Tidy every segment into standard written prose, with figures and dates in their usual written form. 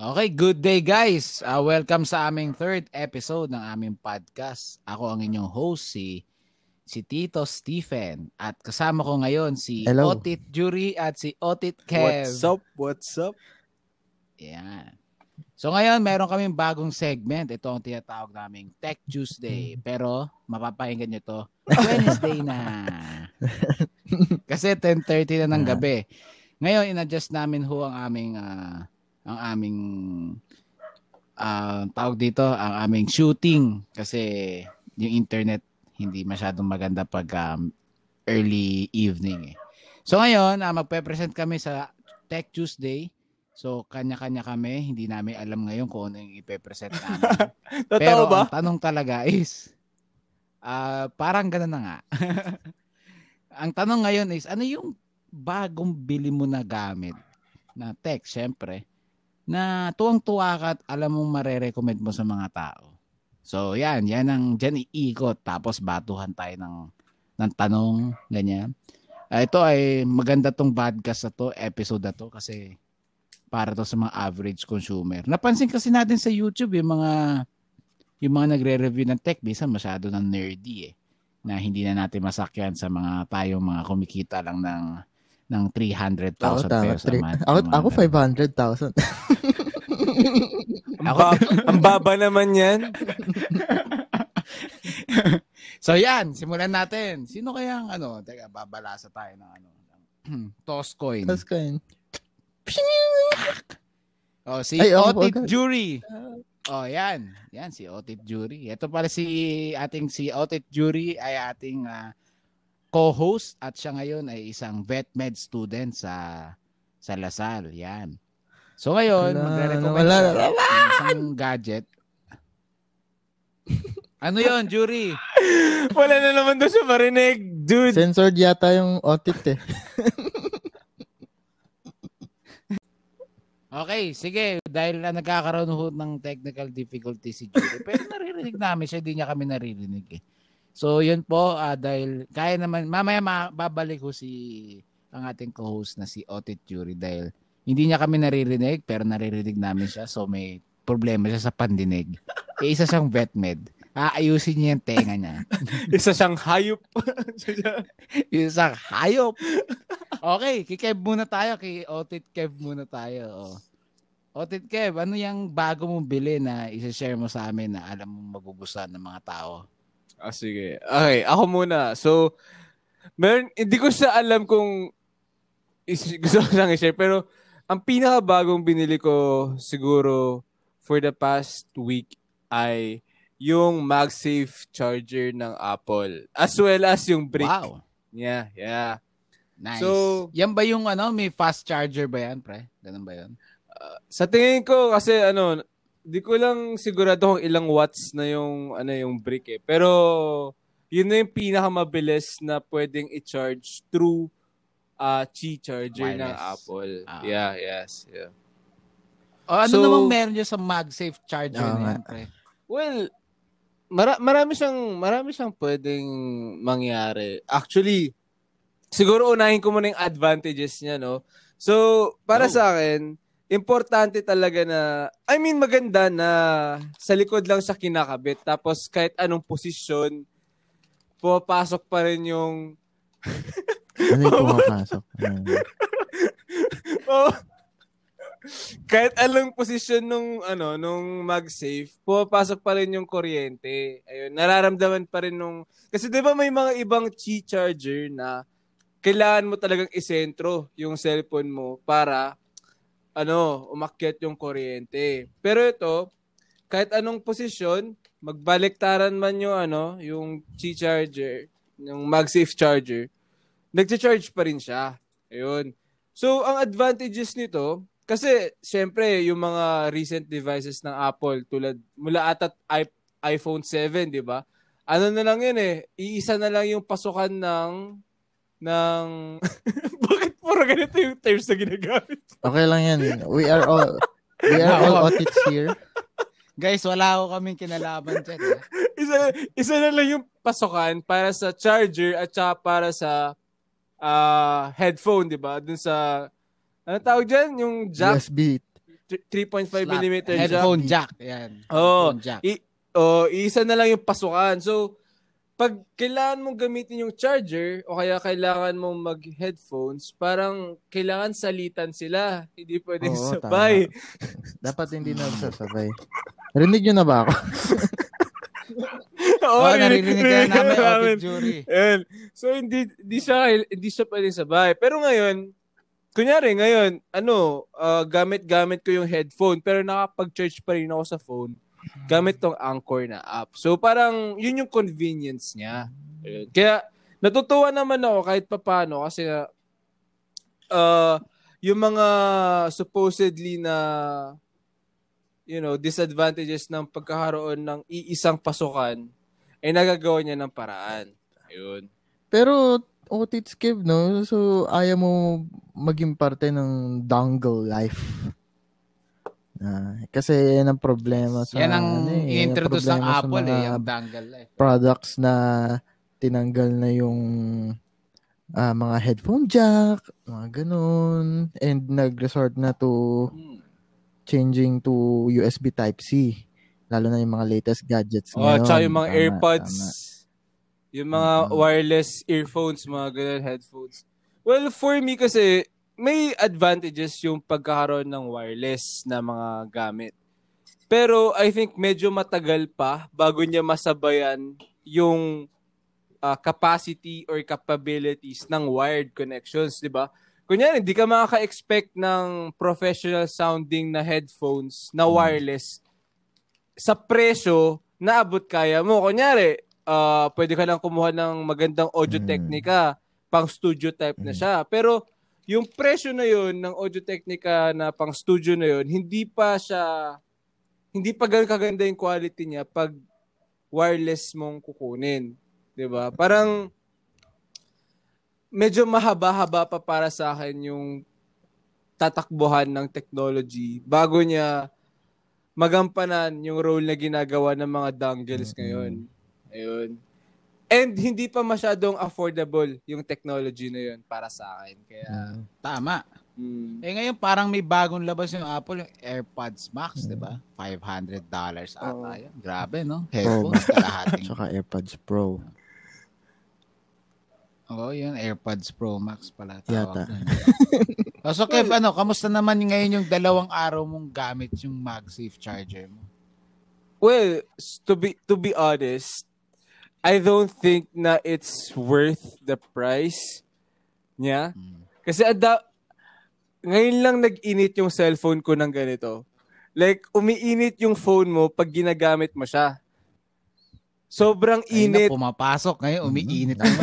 Okay, good day guys. Welcome sa aming third episode ng aming podcast. Ako ang inyong host si Tito Stephen at kasama ko ngayon si Otit Jury at si Otit Kev. What's up? Yeah. So ngayon, meron kaming bagong segment. Ito ang tinatawag naming Tech Tuesday. Pero mapapakinggan nyo to Wednesday na. Kasi 10:30 na ng gabi. Ngayon, in-adjust namin ang aming ang aming shooting kasi yung internet hindi masyadong maganda pag early evening eh. So ngayon, magpe-present kami sa Tech Tuesday. So kanya-kanya kami, hindi namin alam ngayon kung ano yung ipe-present namin. Pero ang tanong talaga is parang ganun na nga. Ang tanong ngayon is ano yung bagong bili mo na gamit na tech, syempre, na tuwang-tuwa ka at alam mong marerecommend mo sa mga tao. So, yan ang dyan iikot. Tapos, batuhan tayo ng tanong, ganyan. Ito ay maganda tong podcast na to, episode na to, kasi para to sa mga average consumer. Napansin kasi natin sa YouTube, yung mga nagre-review ng tech, bisa masyado ng nerdy eh, na hindi na natin masakyan sa mga tayong mga kumikita lang ng 300,000 pesos a month. Ako 500,000. Ang baba naman yan. So yan, simulan natin. Sino kaya ang ano? Teka, babalasa tayo ng ano. Toss coin. Oh, si Otit Jury. Oh, yan. Yan, si Otit Jury. Ito pala si Otit Jury ay ating co-host at siya ngayon ay isang vetmed student sa Lasal. Yan. So ngayon, magre-recommend isang gadget. Ano yon, Jury? Wala na naman doon siya marinig, dude. Censored yata yung Otit eh. Okay, sige. Dahil na nagkakaroon ng technical difficulty si Jury, pero naririnig namin siya, hindi niya kami naririnig eh. So, yun po, dahil kaya naman, mamaya babalik ko ang ating co-host na si Otit Jury dahil hindi niya kami naririnig, pero naririnig namin siya. So, may problema siya sa pandinig. Isa siyang vetmed. Aayusin niya yung tenga niya. Isa siyang hayop. Isa siyang hayop. Okay, kay Otit Kev muna tayo. Oh. Otit Kev, ano yung bago mong bili na isa-share mo sa amin na alam mong magugustuhan ng mga tao? Ah, sige. Okay, ako muna. So, hindi ko siya alam kung gusto ko siyang i-share. Pero, ang pinakabagong binili ko siguro for the past week ay yung MagSafe charger ng Apple. As well as yung brick. Wow. Yeah. Nice. So, yan ba yung may fast charger ba yan, pre? Ganun ba yun? Sa tingin ko, kasi di ko lang sigurado kung ilang watts na yung brick eh. Pero yun na yung pinakamabilis na pwedeng i-charge through Qi charger wireless ng Apple. Uh-huh. Yeah, yes. Yeah. O namang meron niya sa MagSafe charger na yun, pre? Well, marami siyang pwedeng mangyari. Actually, siguro unahin ko muna yung advantages niya, no? So, para sa akin, importante talaga na, maganda na sa likod lang siya kinakabit. Tapos kahit anong posisyon, pumapasok pa rin yung... Ano yung pumapasok? Kahit anong posisyon nung MagSafe, pumapasok pa rin yung kuryente. Ayun, nararamdaman pa rin nung... Kasi di ba may mga ibang Qi charger na kailangan mo talagang isentro yung cellphone mo para... umakyat yung kuryente. Pero ito, kahit anong posisyon, magbaliktaran man yung Qi charger, yung MagSafe charger, nagcha-charge pa rin siya. Ayun. So, ang advantages nito, kasi syempre, yung mga recent devices ng Apple, tulad mula ata iPhone 7, di ba? Na lang yun eh, iisa na lang yung pasukan ng... Bakit puro ganito yung terms na ginagamit? Okay lang yan. We are all Otits here. Guys, wala ko kaming kinalaban dyan. Eh. Isa na lang yung pasukan para sa charger at saka para sa headphone, di ba? Dun sa, ano tawag dyan? Yung jack? USB 3.5mm jack. Headphone jack. Yan. Oh, jack. Isa na lang yung pasukan. So, pag kailangan mong gamitin yung charger o kaya kailangan mong mag-headphones, parang kailangan salitan sila. Hindi pwedeng sabay. Dapat hindi na sasabay. Rinig nyo na ba ako? Oo, narinig ka namin, Otit Jury. And, so, hindi siya pwedeng sabay. Pero ngayon, kunyari ngayon, gamit ko yung headphone pero nakapag-charge pa rin ako sa phone. Gamit tong Anchor na app. So parang yun yung convenience niya. Kaya natutuwa naman ako kahit papaano kasi yung mga supposedly na disadvantages ng pagkakaroon ng iisang pasukan ay nagagawa niya ng paraan. Ayun. Pero Otit Kev, no? So ayaw mo maging parte ng dongle life. Kasi yan ang problema sa yan ang i-introduce ng Apple yung dongle life. Products na tinanggal na yung mga headphone jack, mga ganun, and nag-resort na to changing to USB Type-C, lalo na yung mga latest gadgets ngayon. Tsaka yung mga AirPods, yung mga wireless earphones, mga ganun, headphones. Well, for me kasi, may advantages yung pagkakaroon ng wireless na mga gamit. Pero I think medyo matagal pa bago niya masabayan yung capacity or capabilities ng wired connections, di ba? Kunyari, hindi ka makaka-expect ng professional sounding na headphones na wireless sa presyo na abot kaya mo. Kunyari, pwede ka lang kumuha ng magandang Audio Technica, pang studio type na siya. Pero yung presyo na yun ng Audio Technica na pang studio na yun, hindi pa ganun kaganda yung quality niya pag wireless mong kukunin. Diba? Parang medyo mahaba-haba pa para sa akin yung tatakbuhan ng technology bago niya magampanan yung role na ginagawa ng mga dongles ngayon. Ayun. And hindi pa masyadong affordable yung technology na yun para sa akin. Kaya tama. Eh ngayon parang may bagong labas yung Apple, yung AirPods Max, 'di ba? $500 ata 'yan. Grabe, no? Headphones kalahating. Saka AirPods Pro. Oo, yun, AirPods Pro Max pala tawag. So, Kev, kamusta naman ngayon yung dalawang araw mong gamit yung MagSafe charger mo? Well, to be honest, I don't think na it's worth the price niya. Kasi ngayon lang nag-init yung cellphone ko ng ganito. Like, umiinit yung phone mo pag ginagamit mo siya. Sobrang init. Ay na, pumapasok ngayon, umiinit naman.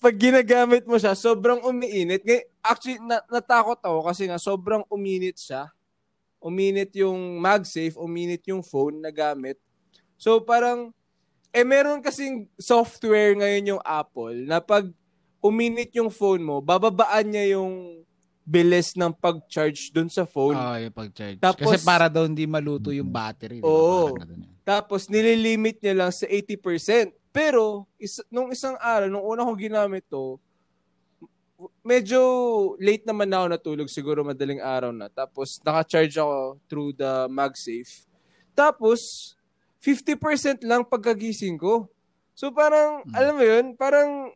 pag ginagamit mo siya, sobrang umiinit. Actually, natakot ako kasi nga sobrang uminit siya. Uminit yung MagSafe, uminit yung phone na gamit. So parang, meron kasing software ngayon yung Apple na pag uminit yung phone mo, bababaan niya yung bilis ng pag-charge dun sa phone. Oo, yung pag-charge. Tapos, kasi para daw hindi maluto yung battery. Oo. Tapos nililimit niya lang sa 80%. Pero, nung isang araw, nung una kong ginamit to, medyo late naman na ako natulog. Siguro madaling araw na. Tapos, naka-charge ako through the MagSafe. Tapos, 50% lang pagkagising ko. So parang, alam mo yun, parang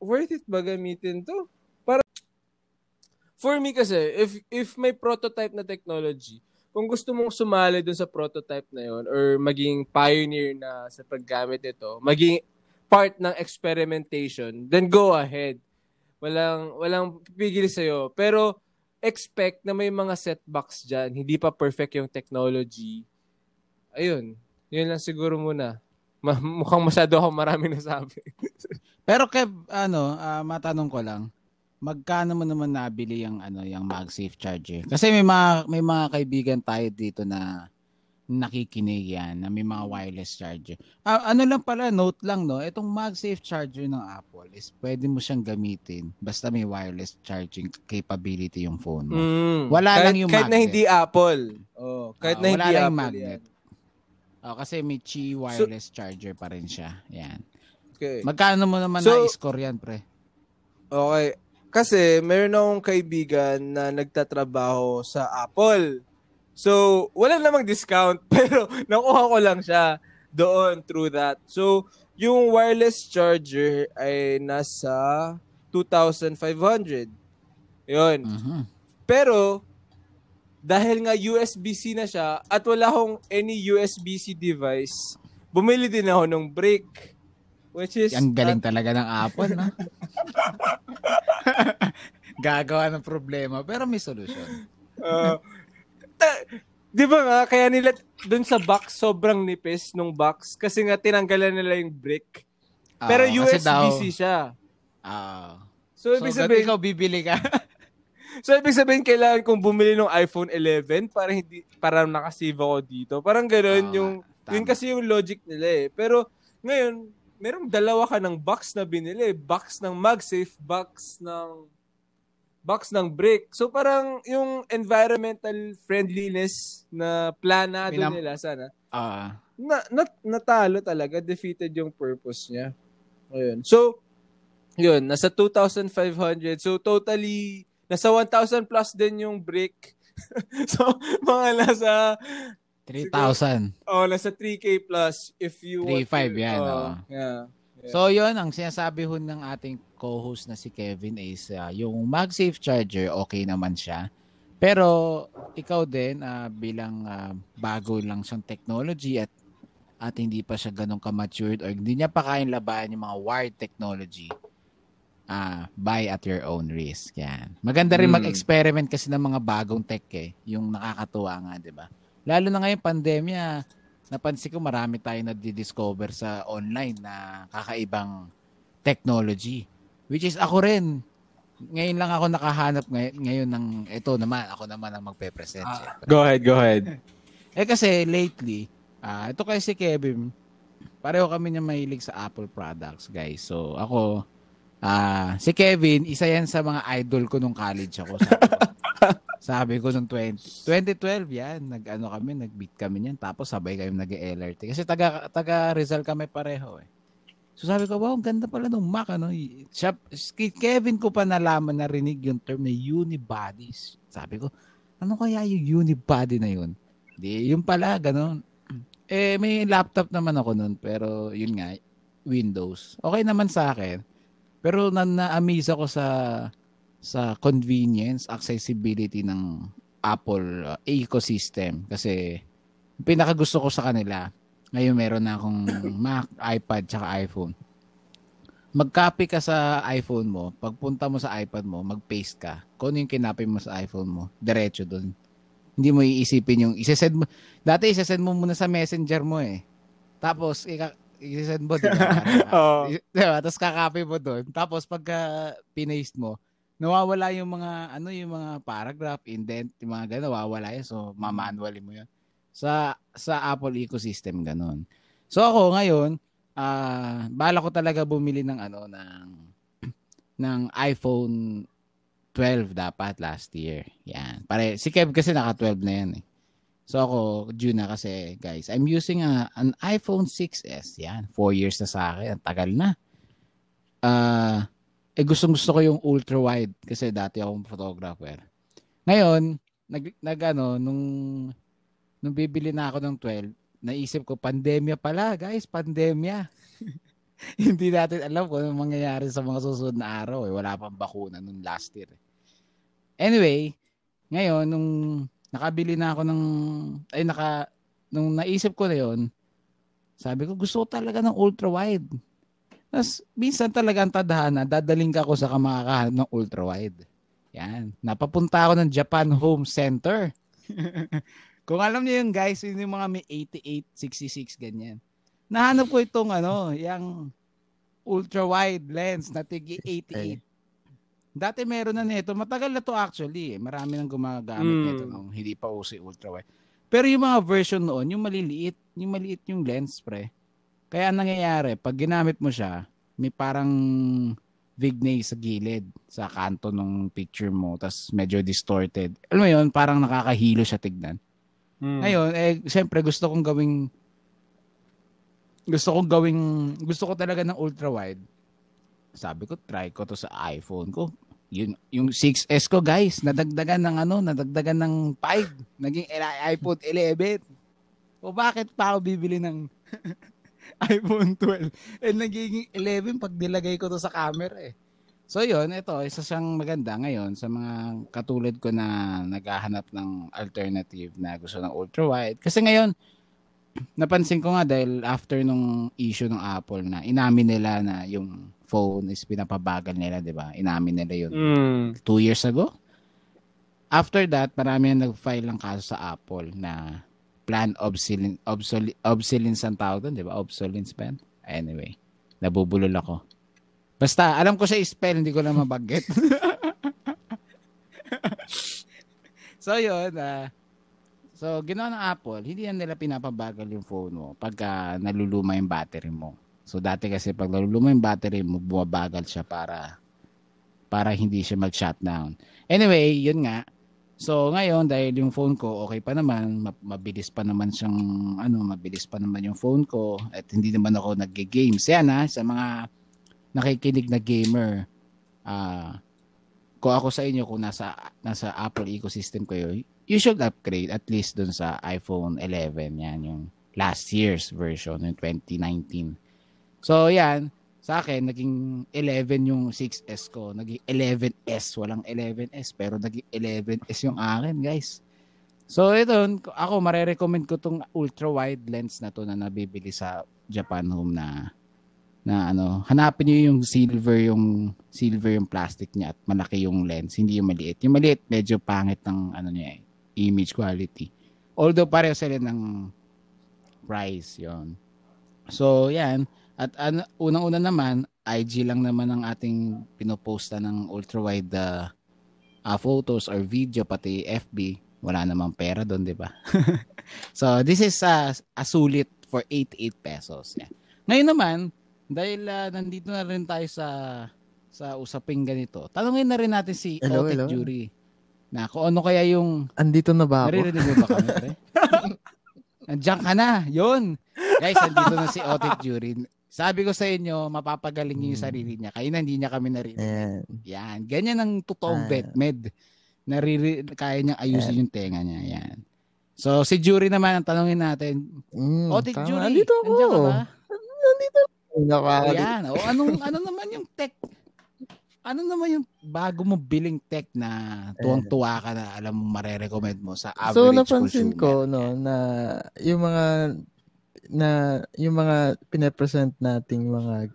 worth it ba gamitin to? Parang, for me kasi, if may prototype na technology, kung gusto mong sumali dun sa prototype na yun or maging pioneer na sa paggamit nito, maging part ng experimentation, then go ahead. Walang pipigil sa'yo. Pero expect na may mga setbacks dyan. Hindi pa perfect yung technology. Ayun. Yun lang siguro muna. Mukhang masyado ako maraming nasabi. Pero Kev, matanong ko lang. Magkano mo naman nabili yung MagSafe charger? Kasi may mga kaibigan tayo dito na nakikinig yan, na may mga wireless charger. Note lang, no? Itong MagSafe charger ng Apple is pwede mo siyang gamitin basta may wireless charging capability yung phone mo. Wala lang yung kahit magnet. Kahit na hindi Apple. Oh, kahit na hindi Apple. Wala lang magnet. Yan. Oh, kasi may Qi wireless charger pa rin siya. Yan. Okay. Magkano mo naman na-score yan, pre? Okay. Kasi meron akong kaibigan na nagtatrabaho sa Apple. So, wala namang discount pero nakuha ko lang siya doon through that. So, yung wireless charger ay nasa 2,500. Yun. Uh-huh. Pero, dahil nga USB-C na siya at wala akong any USB-C device, bumili din ako ng brick. Which is... Ang galing talaga ng Apple, no? Gagawa ng problema, pero may solusyon. Di ba nga, kaya nila dun sa box, sobrang nipis nung box kasi nga tinanggalan nila yung brick. Pero USB-C siya. So, ibig sabihin... Ikaw bibili ka. So, ibig sabihin, kailangan kong bumili ng iPhone 11 para hindi, para nakasave ako dito. Parang gano'n yung... Tama. Yun kasi yung logic nila eh. Pero ngayon... Merong dalawa ka ng box na binili. Box ng MagSafe, box ng brick. So parang yung environmental friendliness na planado nila sana. Natalo talaga. Defeated yung purpose niya. Ayun. So, yun. Nasa 2,500. So totally, nasa 1,000 plus din yung brick. So, mga nasa... 3,000. Oh, nasa 3K plus if you 3,500 yan. Yeah. So, yun, ang sinasabi ho ng ating co-host na si Kevin is yung MagSafe charger, okay naman siya. Pero, ikaw din, bilang bago lang siyang technology at hindi pa siya ganun ka-matured or hindi niya pa kayang labanan yung mga wired technology, buy at your own risk. Yan. Maganda rin mag-experiment kasi ng mga bagong tech eh. Yung nakakatuwa nga, di ba? Lalo na ngayon, pandemya, napansin ko marami tayo nadidiscover sa online na kakaibang technology. Which is ako rin. Ngayon lang ako nakahanap ngayon ng ito naman. Ako naman ang magpe-present. Go ahead. Kasi lately, ito kay si Kevin, pareho kami niya mahilig sa Apple products, guys. So ako, si Kevin, isa yan sa mga idol ko nung college ako. Sabi ko nung 2012 yan, nag-beat kami niyan. Tapos sabay kayong nag-LRT. Kasi taga Rizal kami pareho eh. So sabi ko, wow, ganda pala nung Mac. Ano? Kevin ko pa nalaman, narinig yung term na unibodies. Sabi ko, ano kaya yung unibody na yun? Di, yung pala, ganun. Eh, may laptop naman ako nun. Pero yun nga, Windows. Okay naman sa akin. Pero na-amaze ako sa convenience, accessibility ng Apple ecosystem. Kasi pinakagusto ko sa kanila, ngayon meron na akong Mac, iPad, tsaka iPhone. Mag-copy ka sa iPhone mo, pagpunta mo sa iPad mo, mag-paste ka. Kung ano yung kinapay mo sa iPhone mo, diretso dun. Hindi mo iisipin yung, isesend mo. Dati isesend mo muna sa messenger mo eh. Tapos, isesend mo dun. Diba? Tapos kakopy mo dun. Tapos pagka pinaste mo, nawawala yung mga paragraph, indent, yung mga ganun, nawawala yun. So mamanually mo yun. Sa Apple ecosystem ganun. So ako ngayon, bala ko talaga bumili ng iPhone 12 dapat last year. Yan. Pare si Kev kasi naka-12 na yan eh. So ako June na kasi, guys. I'm using an iPhone 6s. Yan, 4 years na sa akin, ang tagal na. Gusto ko yung ultra-wide kasi dati akong photographer. Ngayon, nung bibili na ako ng 12, naisip ko, pandemya pala, guys, pandemya. Hindi natin alam kung anong mangyayari sa mga susunod na araw. Eh. Wala pang bakuna nung last year. Anyway, ngayon, nung nakabili na ako nung naisip ko na yun, sabi ko, gusto ko talaga ng ultra-wide. Tapos, minsan talaga ang tadhana, dadaling ka ako sa kamakahanap ng ultra-wide. Yan. Napapunta ako ng Japan Home Center. Kung alam niyo yung guys, yun yung mga may 88, 66, ganyan. Nahanap ko itong yung ultra-wide lens na tigi 88. Dati meron na nito. Matagal na to actually. Marami nang gumagamit nito nung hindi pa uso yung ultra-wide. Pero yung mga version noon, yung maliit yung lens, pre. Kaya nangyayari, pag ginamit mo siya, may parang vignette sa gilid, sa kanto ng picture mo, tas medyo distorted. Alam mo yun, parang nakakahilo siya tignan. Ngayon, siyempre gusto ko talaga ng ultra-wide. Sabi ko, try ko to sa iPhone ko. Yung 6S ko, guys, nadagdagan ng 5. Naging iPhone 11. O bakit pa ako bibili ng iPhone 12? Eh, nagiging 11 pag nilagay ko to sa camera eh. So yun, ito, isa siyang maganda ngayon sa mga katulad ko na naghahanap ng alternative na gusto ng ultra-wide. Kasi ngayon, napansin ko nga dahil after nung issue ng Apple na inamin nila na yung phone is pinapabagal nila, di ba? Inamin nila yun 2 years ago. After that, marami na nag-file ng kaso sa Apple na plan obsolescence ang tawag doon, di ba? Obsolescence ban? Anyway, nabubulol ako. Basta, alam ko siya i-spell, hindi ko lang mabanggit. So, yun. So, ginawa ng Apple, hindi yan nila pinapabagal yung phone mo pagka naluluma yung battery mo. So, dati kasi pag naluluma yung battery mo, bumabagal siya para hindi siya mag-shutdown. Anyway, yun nga. So, ngayon, dahil yung phone ko, okay pa naman. Mabilis pa naman siyang, mabilis pa naman yung phone ko. At hindi naman ako nag-games. Yan sa mga nakikinig na gamer, ko ako sa inyo kung nasa Apple ecosystem kayo, you should upgrade at least dun sa iPhone 11. Yan, yung last year's version, yung 2019. So, yan. Sa akin, naging 11 yung 6S ko. Naging 11S. Walang 11S, pero naging 11S yung akin, guys. So, ito, ako, marerecommend ko tong ultra-wide lens na to na nabibili sa Japan Home na hanapin niyo yung silver yung plastic niya at malaki yung lens, hindi yung maliit. Yung maliit medyo pangit ng niya, image quality. Although pareho sila ng price yon. So yan, at unang-una naman IG lang naman ang ating pinoposta ng ultra wide photos or video, pati FB wala namang pera doon, di ba? So this is a sulit for 88 pesos. Yeah. Ngayon naman, dahil nandito na rin tayo sa usaping ganito. Tanungin na rin natin si Otit Jury. Na kung ano kaya yung... Andito na ba ako? Naririnig mo ba kami? Nandiyan ka na. Yun. Guys, andito na si Otit Jury. Sabi ko sa inyo, mapapagaling niyo yung sarili niya. Kaya hindi niya kami narinig. Ayan. Yan. Ganyan ang totoong vetmed. Kaya niyang ayusin yung tenga niya. Yan. So, si Jury naman ang tanungin natin. Otit Jury, andito ako. Nandiyan ka ba? Nandito na. Ayan. O, ano naman yung bago mo biling tech na tuwang-tuwa ka na alam mo marerecommend mo sa average consumer? So napansin ko na yung mga pinapresent nating mga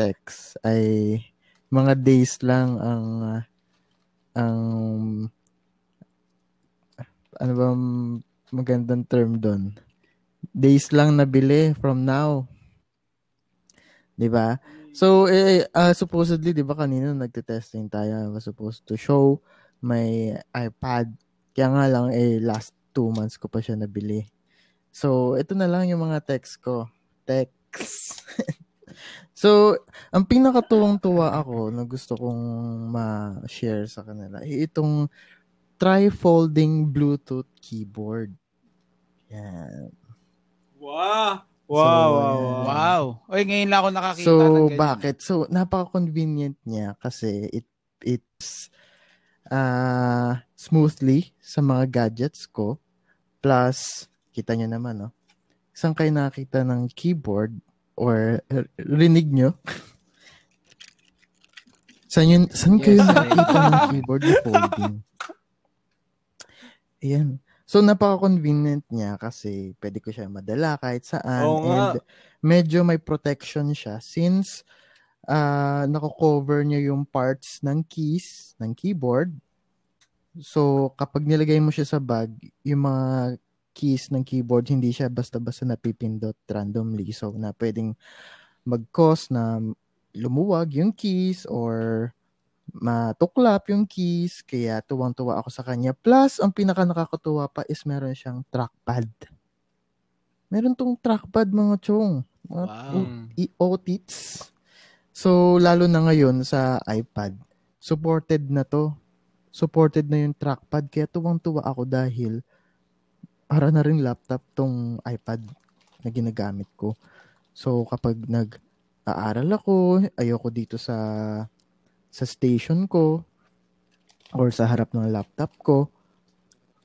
techs ay mga days lang ang ano ba magandang term doon? Days lang nabili from now. Diba? So, supposedly, diba kanina nagtitesting tayo, was supposed to show my iPad. Kaya nga lang, last 2 months ko pa siya nabili. So, ito na lang yung mga text ko. Text. So, ang pinakatuwang-tuwa ako na gusto kong ma-share sa kanila, itong tri-folding Bluetooth keyboard. Yan. Wow! Wow. Oy, ngayon lang ako nakakita ng ganyan. Bakit? So, napaka-convenient niya kasi it's smoothly sa mga gadgets ko. Plus, kita niyo naman, no? Saan kayo nakakita ng keyboard or rinig niyo? Saan kayo nakakita ng keyboard na folding? Ayan. So, napaka-convenient niya kasi pwede ko siya madala kahit saan. And medyo may protection siya since nako-cover niya yung parts ng keys, ng keyboard. So, kapag nilagay mo siya sa bag, yung mga keys ng keyboard, hindi siya basta-basta napipindot randomly. So, na pwedeng mag-cause na lumuwag yung keys or matuklap yung keys, kaya tuwang-tuwa ako sa kanya. Plus, ang pinaka nakakatuwa pa is meron siyang trackpad. Meron tong trackpad, mga chong. Mga otits. So, lalo na ngayon sa iPad, supported na to. Supported na yung trackpad, kaya tuwang-tuwa ako dahil para na rin laptop tong iPad na ginagamit ko. So, kapag nag-aaral ako, ayoko dito sa sa station ko or sa harap ng laptop ko.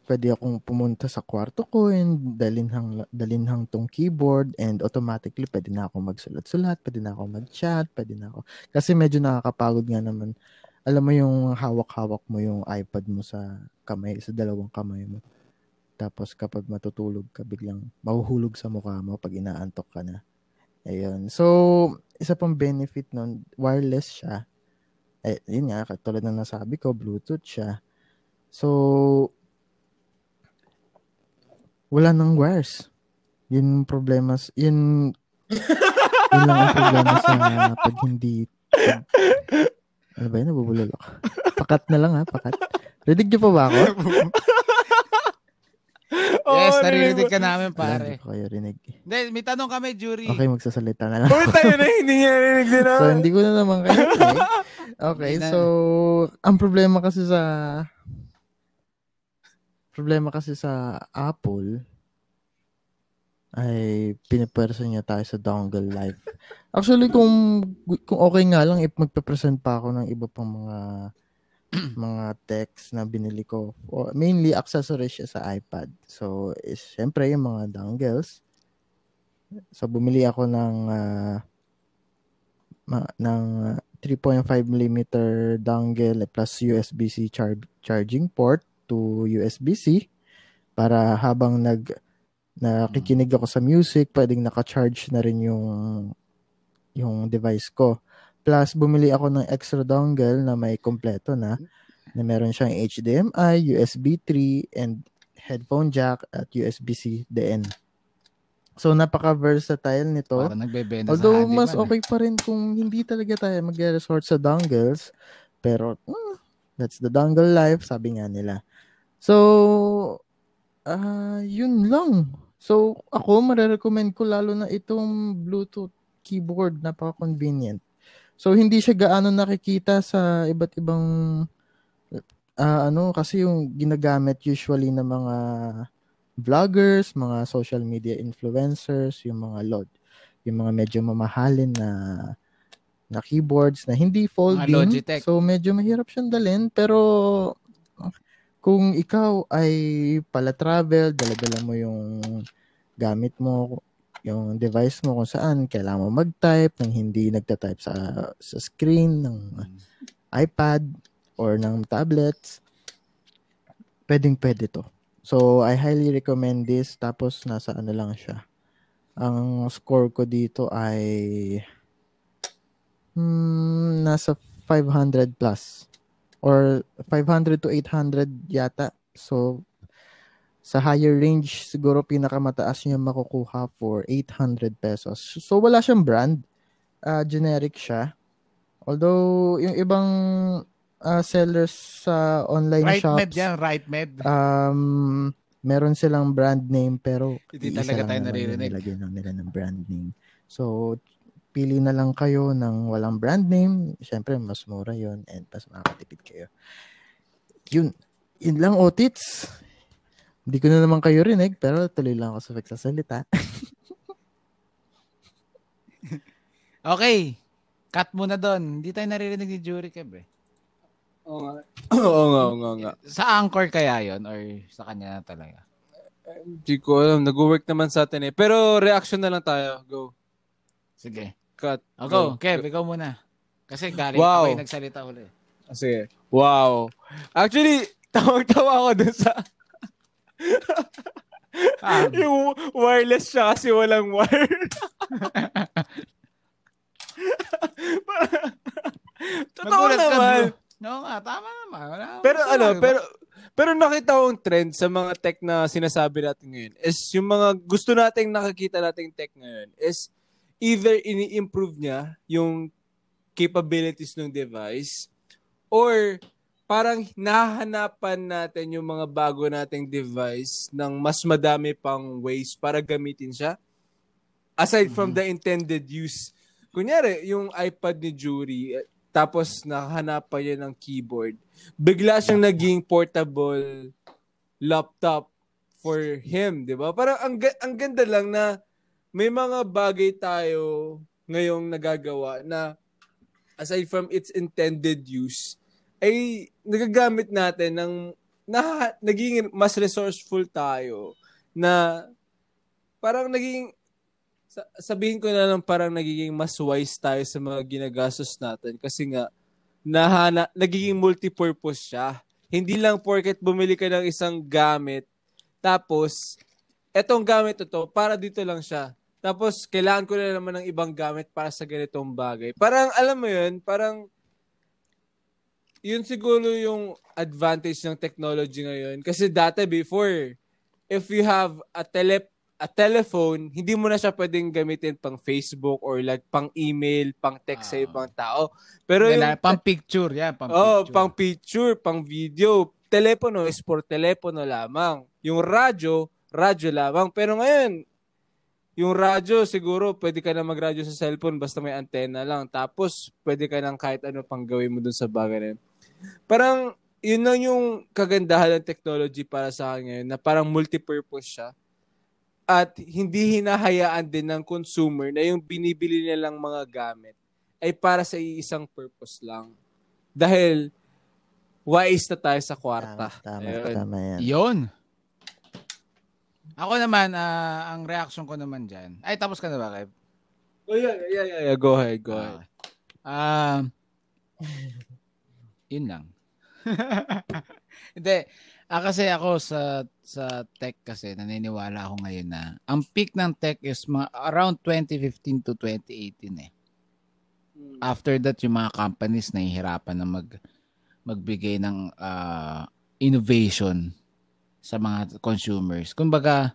Pwede akong pumunta sa kwarto ko and dalin hang tong keyboard and automatically pwede na ako magsulat-sulat, pwede na ako mag-chat, pwede na ako. Kasi medyo nakakapagod nga naman. Alam mo yung hawak-hawak mo yung iPad mo sa kamay, sa dalawang kamay mo. Tapos kapag matutulog ka, biglang mahuhulog sa mukha mo pag inaantok ka na. Ayun. So, isa pang benefit nun, wireless siya. Eh, yun nga, katulad na nasabi ko, Bluetooth siya. So, wala nang wires. Yun problema. Yun lang ang problema sa pag hindi. Ano ba yun? Nabubulol ako. Pakat na lang ha, pakat. Rinig niyo pa ba ako? Yes, oh, naririnig ka namin, pare. Hindi ko kayo rinig. Hindi, may tanong kami, jury. Okay, magsasalita na lang. Uy, tayo na, hindi niya rinig din naman. So, hindi ko na naman kayo. Okay, so, ang problema kasi sa Apple ay pinapersa niya tayo sa dongle life. Actually, kung okay nga lang, if magpe-present pa ako ng iba pang mga text na binili ko. O, mainly, accessories siya sa iPad. So, syempre, yung mga dongles. So, bumili ako ng 3.5mm dongle plus USB-C charging port to USB-C para habang nakikinig ako sa music, pwedeng naka-charge na rin yung device ko. Plus, bumili ako ng extra dongle na may kompleto na meron siyang HDMI, USB 3, and headphone jack at USB-C DN. So, napaka-versatile nito. Although, mas okay pa rin kung hindi talaga tayo mag-resort sa dongles. Pero, that's the dongle life, sabi nga nila. So, yun lang. So, ako, marerecommend ko lalo na itong Bluetooth keyboard, napaka-convenient. So, hindi siya gaano nakikita sa iba't ibang, kasi yung ginagamit usually ng mga vloggers, mga social media influencers, yung mga medyo mamahalin na keyboards na hindi folding. So, medyo mahirap siyang dalhin. Pero, kung ikaw ay pala-travel, dala-dala mo yung gamit mo, yung device mo kung saan, kailangan mo mag-type nang hindi nagta-type sa screen ng iPad or ng tablets, pwedeng-pwede to. So, I highly recommend this. Tapos, nasa ano lang siya. Ang score ko dito ay nasa 500 plus or 500 to 800 yata. So, sa higher range, siguro pinakamataas niya makukuha for 800 pesos. So, wala siyang brand. Generic siya. Although, yung ibang sellers sa online shops, Rightmed. Meron silang brand name pero hindi talaga tayo naririnig. Nilagyan lang nila ng brand name. So, pili na lang kayo ng walang brand name. Siyempre, mas mura yun and mas makakatipid kayo. Yun lang, Otits. Hindi ko na naman kayo rinig, pero tuloy lang ako sa pagsasalita. Okay. Cut muna doon. Hindi tayo naririnig ni Jury Kev eh. Oo nga. Sa anchor kaya yun? Or sa kanya na talaga? Hindi ko alam. Nag-work naman sa atin eh. Pero reaction na lang tayo. Go. Sige. Cut. Ako, Kev, ikaw muna. Kasi galing ako yung nagsalita ulit. Sige. Wow. Actually, tawang-tawa ako dun sa yung wireless siya kasi walang wire. Totoo naman. No, tama naman. Pero nakita kong trend sa mga tech na sinasabi natin ngayon is yung mga gusto nating nakikita nating tech ngayon is either ini-improve niya yung capabilities ng device or parang nahahanapan natin yung mga bago nating device ng mas madami pang ways para gamitin siya aside from the intended use. Kunyari, yung iPad ni Jury tapos nahahanapan niya ng keyboard. Bigla siyang naging portable laptop for him, di ba? Parang ang ganda lang na may mga bagay tayo ngayong nagagawa na aside from its intended use, ay nagagamit natin ng naging mas resourceful tayo na parang naging, sabihin ko na lang, parang nagiging mas wise tayo sa mga ginagastos natin kasi nga nagiging multipurpose siya. Hindi lang porket bumili ka ng isang gamit tapos etong gamit to para dito lang siya. Tapos kailangan ko na naman ng ibang gamit para sa ganitong bagay. Parang alam mo 'yun, parang yun siguro yung advantage ng technology ngayon kasi dati before if you have a telephone, hindi mo na siya pwedeng gamitin pang Facebook or like pang email, pang text sa ibang tao. Pero yung, pang picture, yeah, pang picture. Pang picture, pang video. Telepono is for telepono lamang. Yung radyo lamang. Pero ngayon, yung radyo siguro pwede ka na magradyo sa cellphone basta may antena lang. Tapos pwede ka nang kahit ano pang gawin mo dun sa bagay na yun. Parang yun lang yung kagandahan ng technology para sa akin ngayon na parang multipurpose siya. At hindi hinahayaan din ng consumer na yung binibili nilang mga gamit ay para sa iisang purpose lang. Dahil wise na tayo sa kwarta. Tama yan. Yun. Ako naman, ang reaction ko naman dyan. Ay, tapos ka na ba, Kev? Oh, yeah. Go ahead. Yun lang. Hindi. Kasi ako sa tech kasi naniniwala ako ngayon na ang peak ng tech is around 2015 to 2018 eh. After that yung mga companies nahihirapan na magbigay ng innovation sa mga consumers. Kumbaga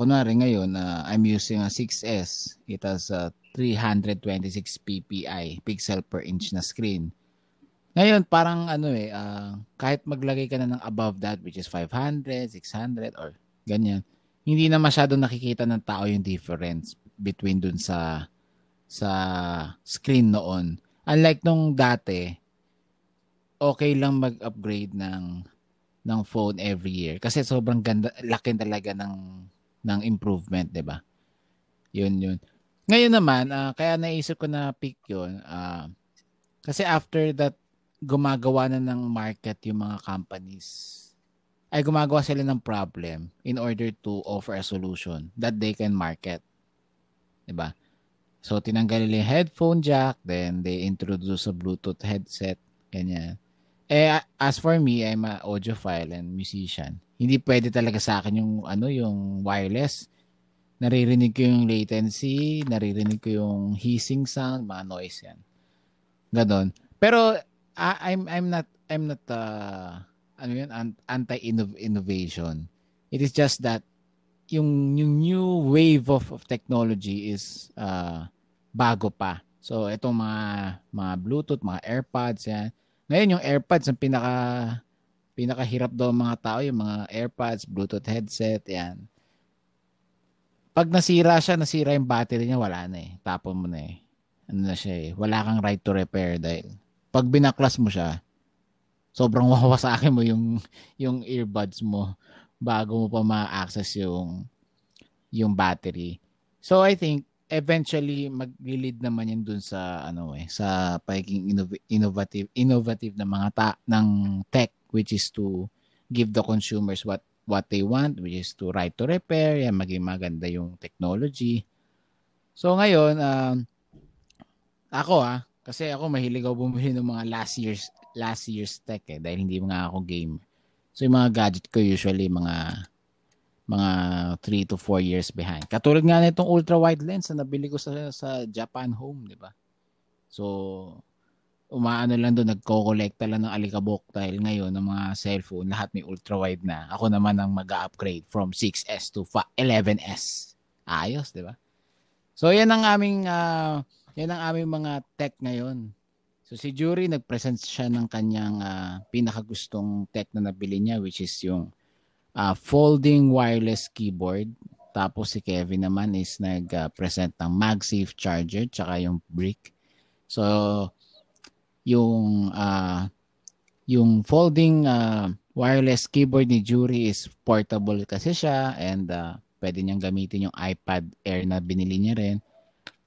kunwari ngayon I'm using a 6S. It has a 326 ppi pixel per inch na screen. Ngayon, parang kahit maglagay ka na ng above that, which is 500, 600, or ganyan, hindi na masyado nakikita ng tao yung difference between dun sa screen noon. Unlike nung dati, okay lang mag-upgrade ng phone every year. Kasi sobrang ganda, laki talaga ng improvement, di ba? Yun. Ngayon naman, kaya naisip ko na pick yun, kasi after that, gumagawa na ng market yung mga companies. Ay gumagawa sila ng problem in order to offer a solution that they can market. Diba? So, tinanggal nila yung headphone jack, then they introduce a Bluetooth headset, ganyan. As for me, I'm an audiophile and musician. Hindi pwede talaga sa akin yung wireless. Naririnig ko yung latency, naririnig ko yung hissing sound, mga noise yan. Ganon. Pero, I'm not anti-innovation. It is just that yung new wave of technology is bago pa. So itong mga Bluetooth, mga AirPods yan. Ngayon yung AirPods ang pinakahirap daw mga tao yung mga AirPods, Bluetooth headset yan. Pag nasira yung battery niya, wala na eh. Tapon mo na eh. Ano na siya eh. Wala kang right to repair dahil pag binaklas mo siya, sobrang wawasakin mo yung earbuds mo bago mo pa ma-access yung battery. So I think eventually mag-lead naman yan dun sa sa pagiging innovative ng mga ng tech, which is to give the consumers what they want, which is to right to repair, yan maging maganda yung technology. So ngayon kasi ako mahilig ako bumili ng mga last year's tech eh dahil hindi mga ako gamer. So yung mga gadget ko usually mga 3 to 4 years behind. Katulad nga nitong ultra wide lens na nabili ko sa Japan Home, di ba? So umaano lang doon, nagko-collect lang ng alikabok dahil ngayon ng mga cellphone lahat may ultra wide na. Ako naman ang mag-upgrade from 6S to 11S. Ayos, di ba? So yan ang aming mga tech ngayon. So si Jury, nag-present siya ng kanyang pinakagustong tech na nabili niya, which is yung folding wireless keyboard. Tapos si Kevin naman is nag-present ng MagSafe charger tsaka yung brick. So yung folding wireless keyboard ni Jury is portable kasi siya and pwede niyang gamitin yung iPad Air na binili niya rin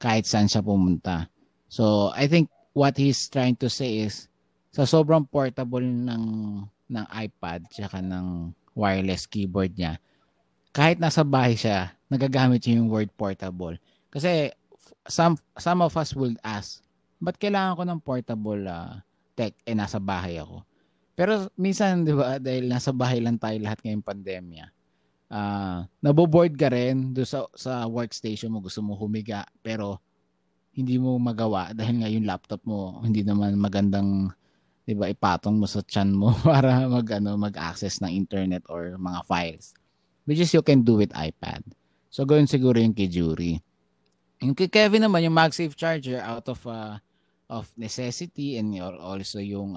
kahit saan siya pumunta. So, I think what he's trying to say is sa sobrang portable ng iPad tsaka ng wireless keyboard niya, kahit nasa bahay siya, nagagamit niya yung word portable. Kasi some of us will ask, ba't kailangan ko ng portable tech eh nasa bahay ako? Pero minsan, di ba, dahil nasa bahay lang tayo lahat ngayong pandemya, naboboard ka rin doon sa workstation mo, gusto mo humiga, pero hindi mo magawa dahil nga yung laptop mo hindi naman magandang, di ba, ipatong mo sa tiyan mo para mag-access ng internet or mga files. Which is you can do with iPad. So, gawin siguro yung kay Jury. Yung kay Kevin naman, yung MagSafe charger out of necessity, and also yung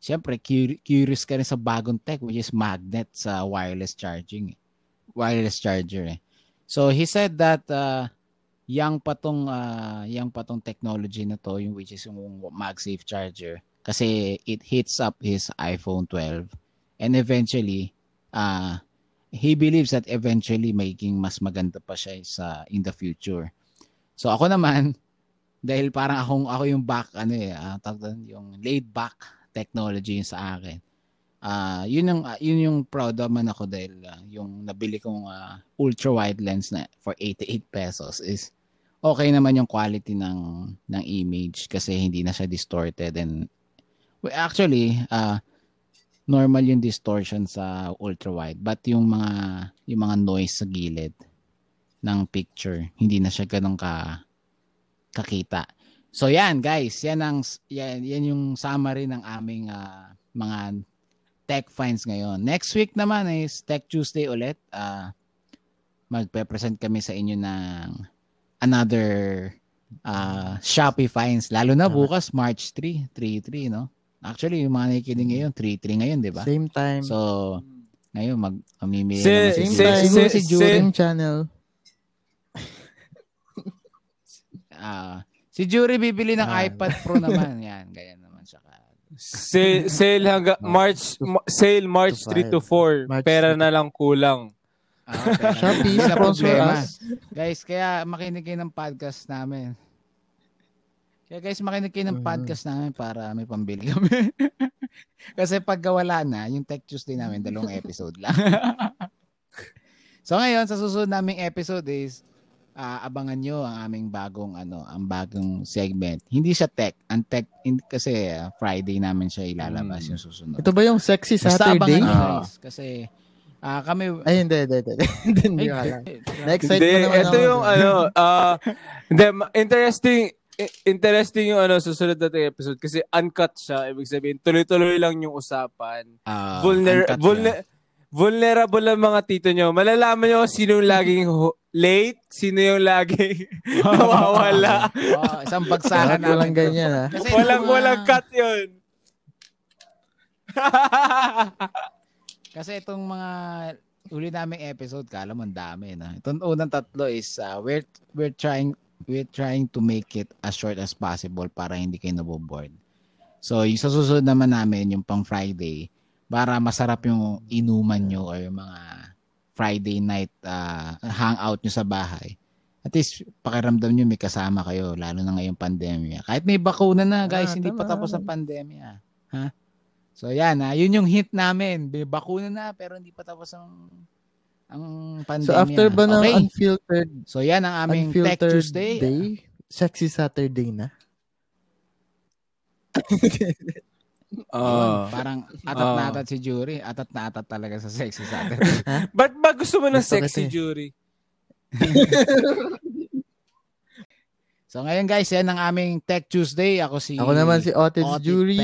siyempre, curious ka rin sa bagong tech, which is magnet sa wireless charger. So, he said that young patong technology na to, yung which is yung MagSafe charger, kasi it heats up his iPhone 12. And eventually, he believes that eventually making mas maganda pa siya in the future. So, ako naman, dahil parang ako yung yung laid back technology sa akin. Yun yung proud naman ako dahil yung nabili kong ultra wide lens na for 88 pesos is okay naman yung quality ng image kasi hindi na siya distorted, and actually normal yung distortion sa ultra wide, but yung mga noise sa gilid ng picture hindi na siya ganun kakita. So yan guys, yan yung summary ng aming mga tech finds ngayon. Next week naman is Tech Tuesday ulit. Magpe-present kami sa inyo ng another Shopee finds. Lalo na bukas March 3, 3-3, no? Actually, yung mga nakikinig ngayon, 3-3 ngayon, di ba? Same time. So, ngayon mamimili na si Jury channel. Si Jury bibili ng iPad Pro naman. Yan, ganyan naman siya. Sale hanggang March 3 to 4. Pera na lang kulang. Shopee na problema. Guys, kaya makinig kayo ng podcast namin. Para may pambili kami. Kasi pagkawala na, yung Tech Tuesday namin, 2 episode lang. So ngayon, sa susunod naming episode is abangan nyo ang aming bagong segment. Hindi siya tech. Ang tech kasi Friday namin siya ilalabas yung susunod. Ito ba yung Sexy Saturday? Basta kasi kami... Ay, hindi. Na-excite mo naman. Ito yung interesting yung susunod natin episode kasi uncut siya. Ibig sabihin, tuloy-tuloy lang yung usapan. Vulnerable ang mga tito nyo. Malalaman nyo sino yung laging late, sino yung laging nawawala. Isang bagsakan na lang ganyan. Walang cut yun. Kasi itong mga uli naming episode, kala mo ang dami. No? Itong unang 3 is we're trying to make it as short as possible para hindi kayo naboboard. So yung sa susunod naman namin, yung pang Friday, para masarap yung inuman nyo or yung mga Friday night hangout nyo sa bahay. At least, pakiramdam nyo may kasama kayo, lalo na ngayong pandemya. Kahit may bakuna na, guys, hindi pa tapos ang pandemya. Ha? So, yan. Yun yung hint namin. May bakuna na, pero hindi pa tapos ang pandemya. So, after ba ng unfiltered? So, yan ang aming Tech Tuesday. Sexy Saturday na. Yun, parang atat na atat si Jury. Atat na atat talaga sa Sexy Saturday. Ba't ba gusto mo ng Sexy Jury? So ngayon guys, yan ang aming Tech Tuesday. Ako naman si Otit Jury.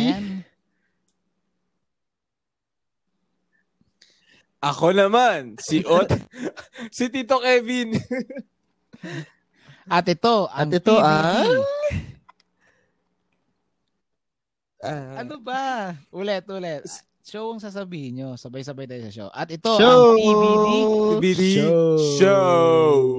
Ako naman si si Tito Kevin. At ito ang TVD. Ano ba? Ulit. Show ang sasabihin nyo. Sabay-sabay tayo sa show. At ito ang TVD Show.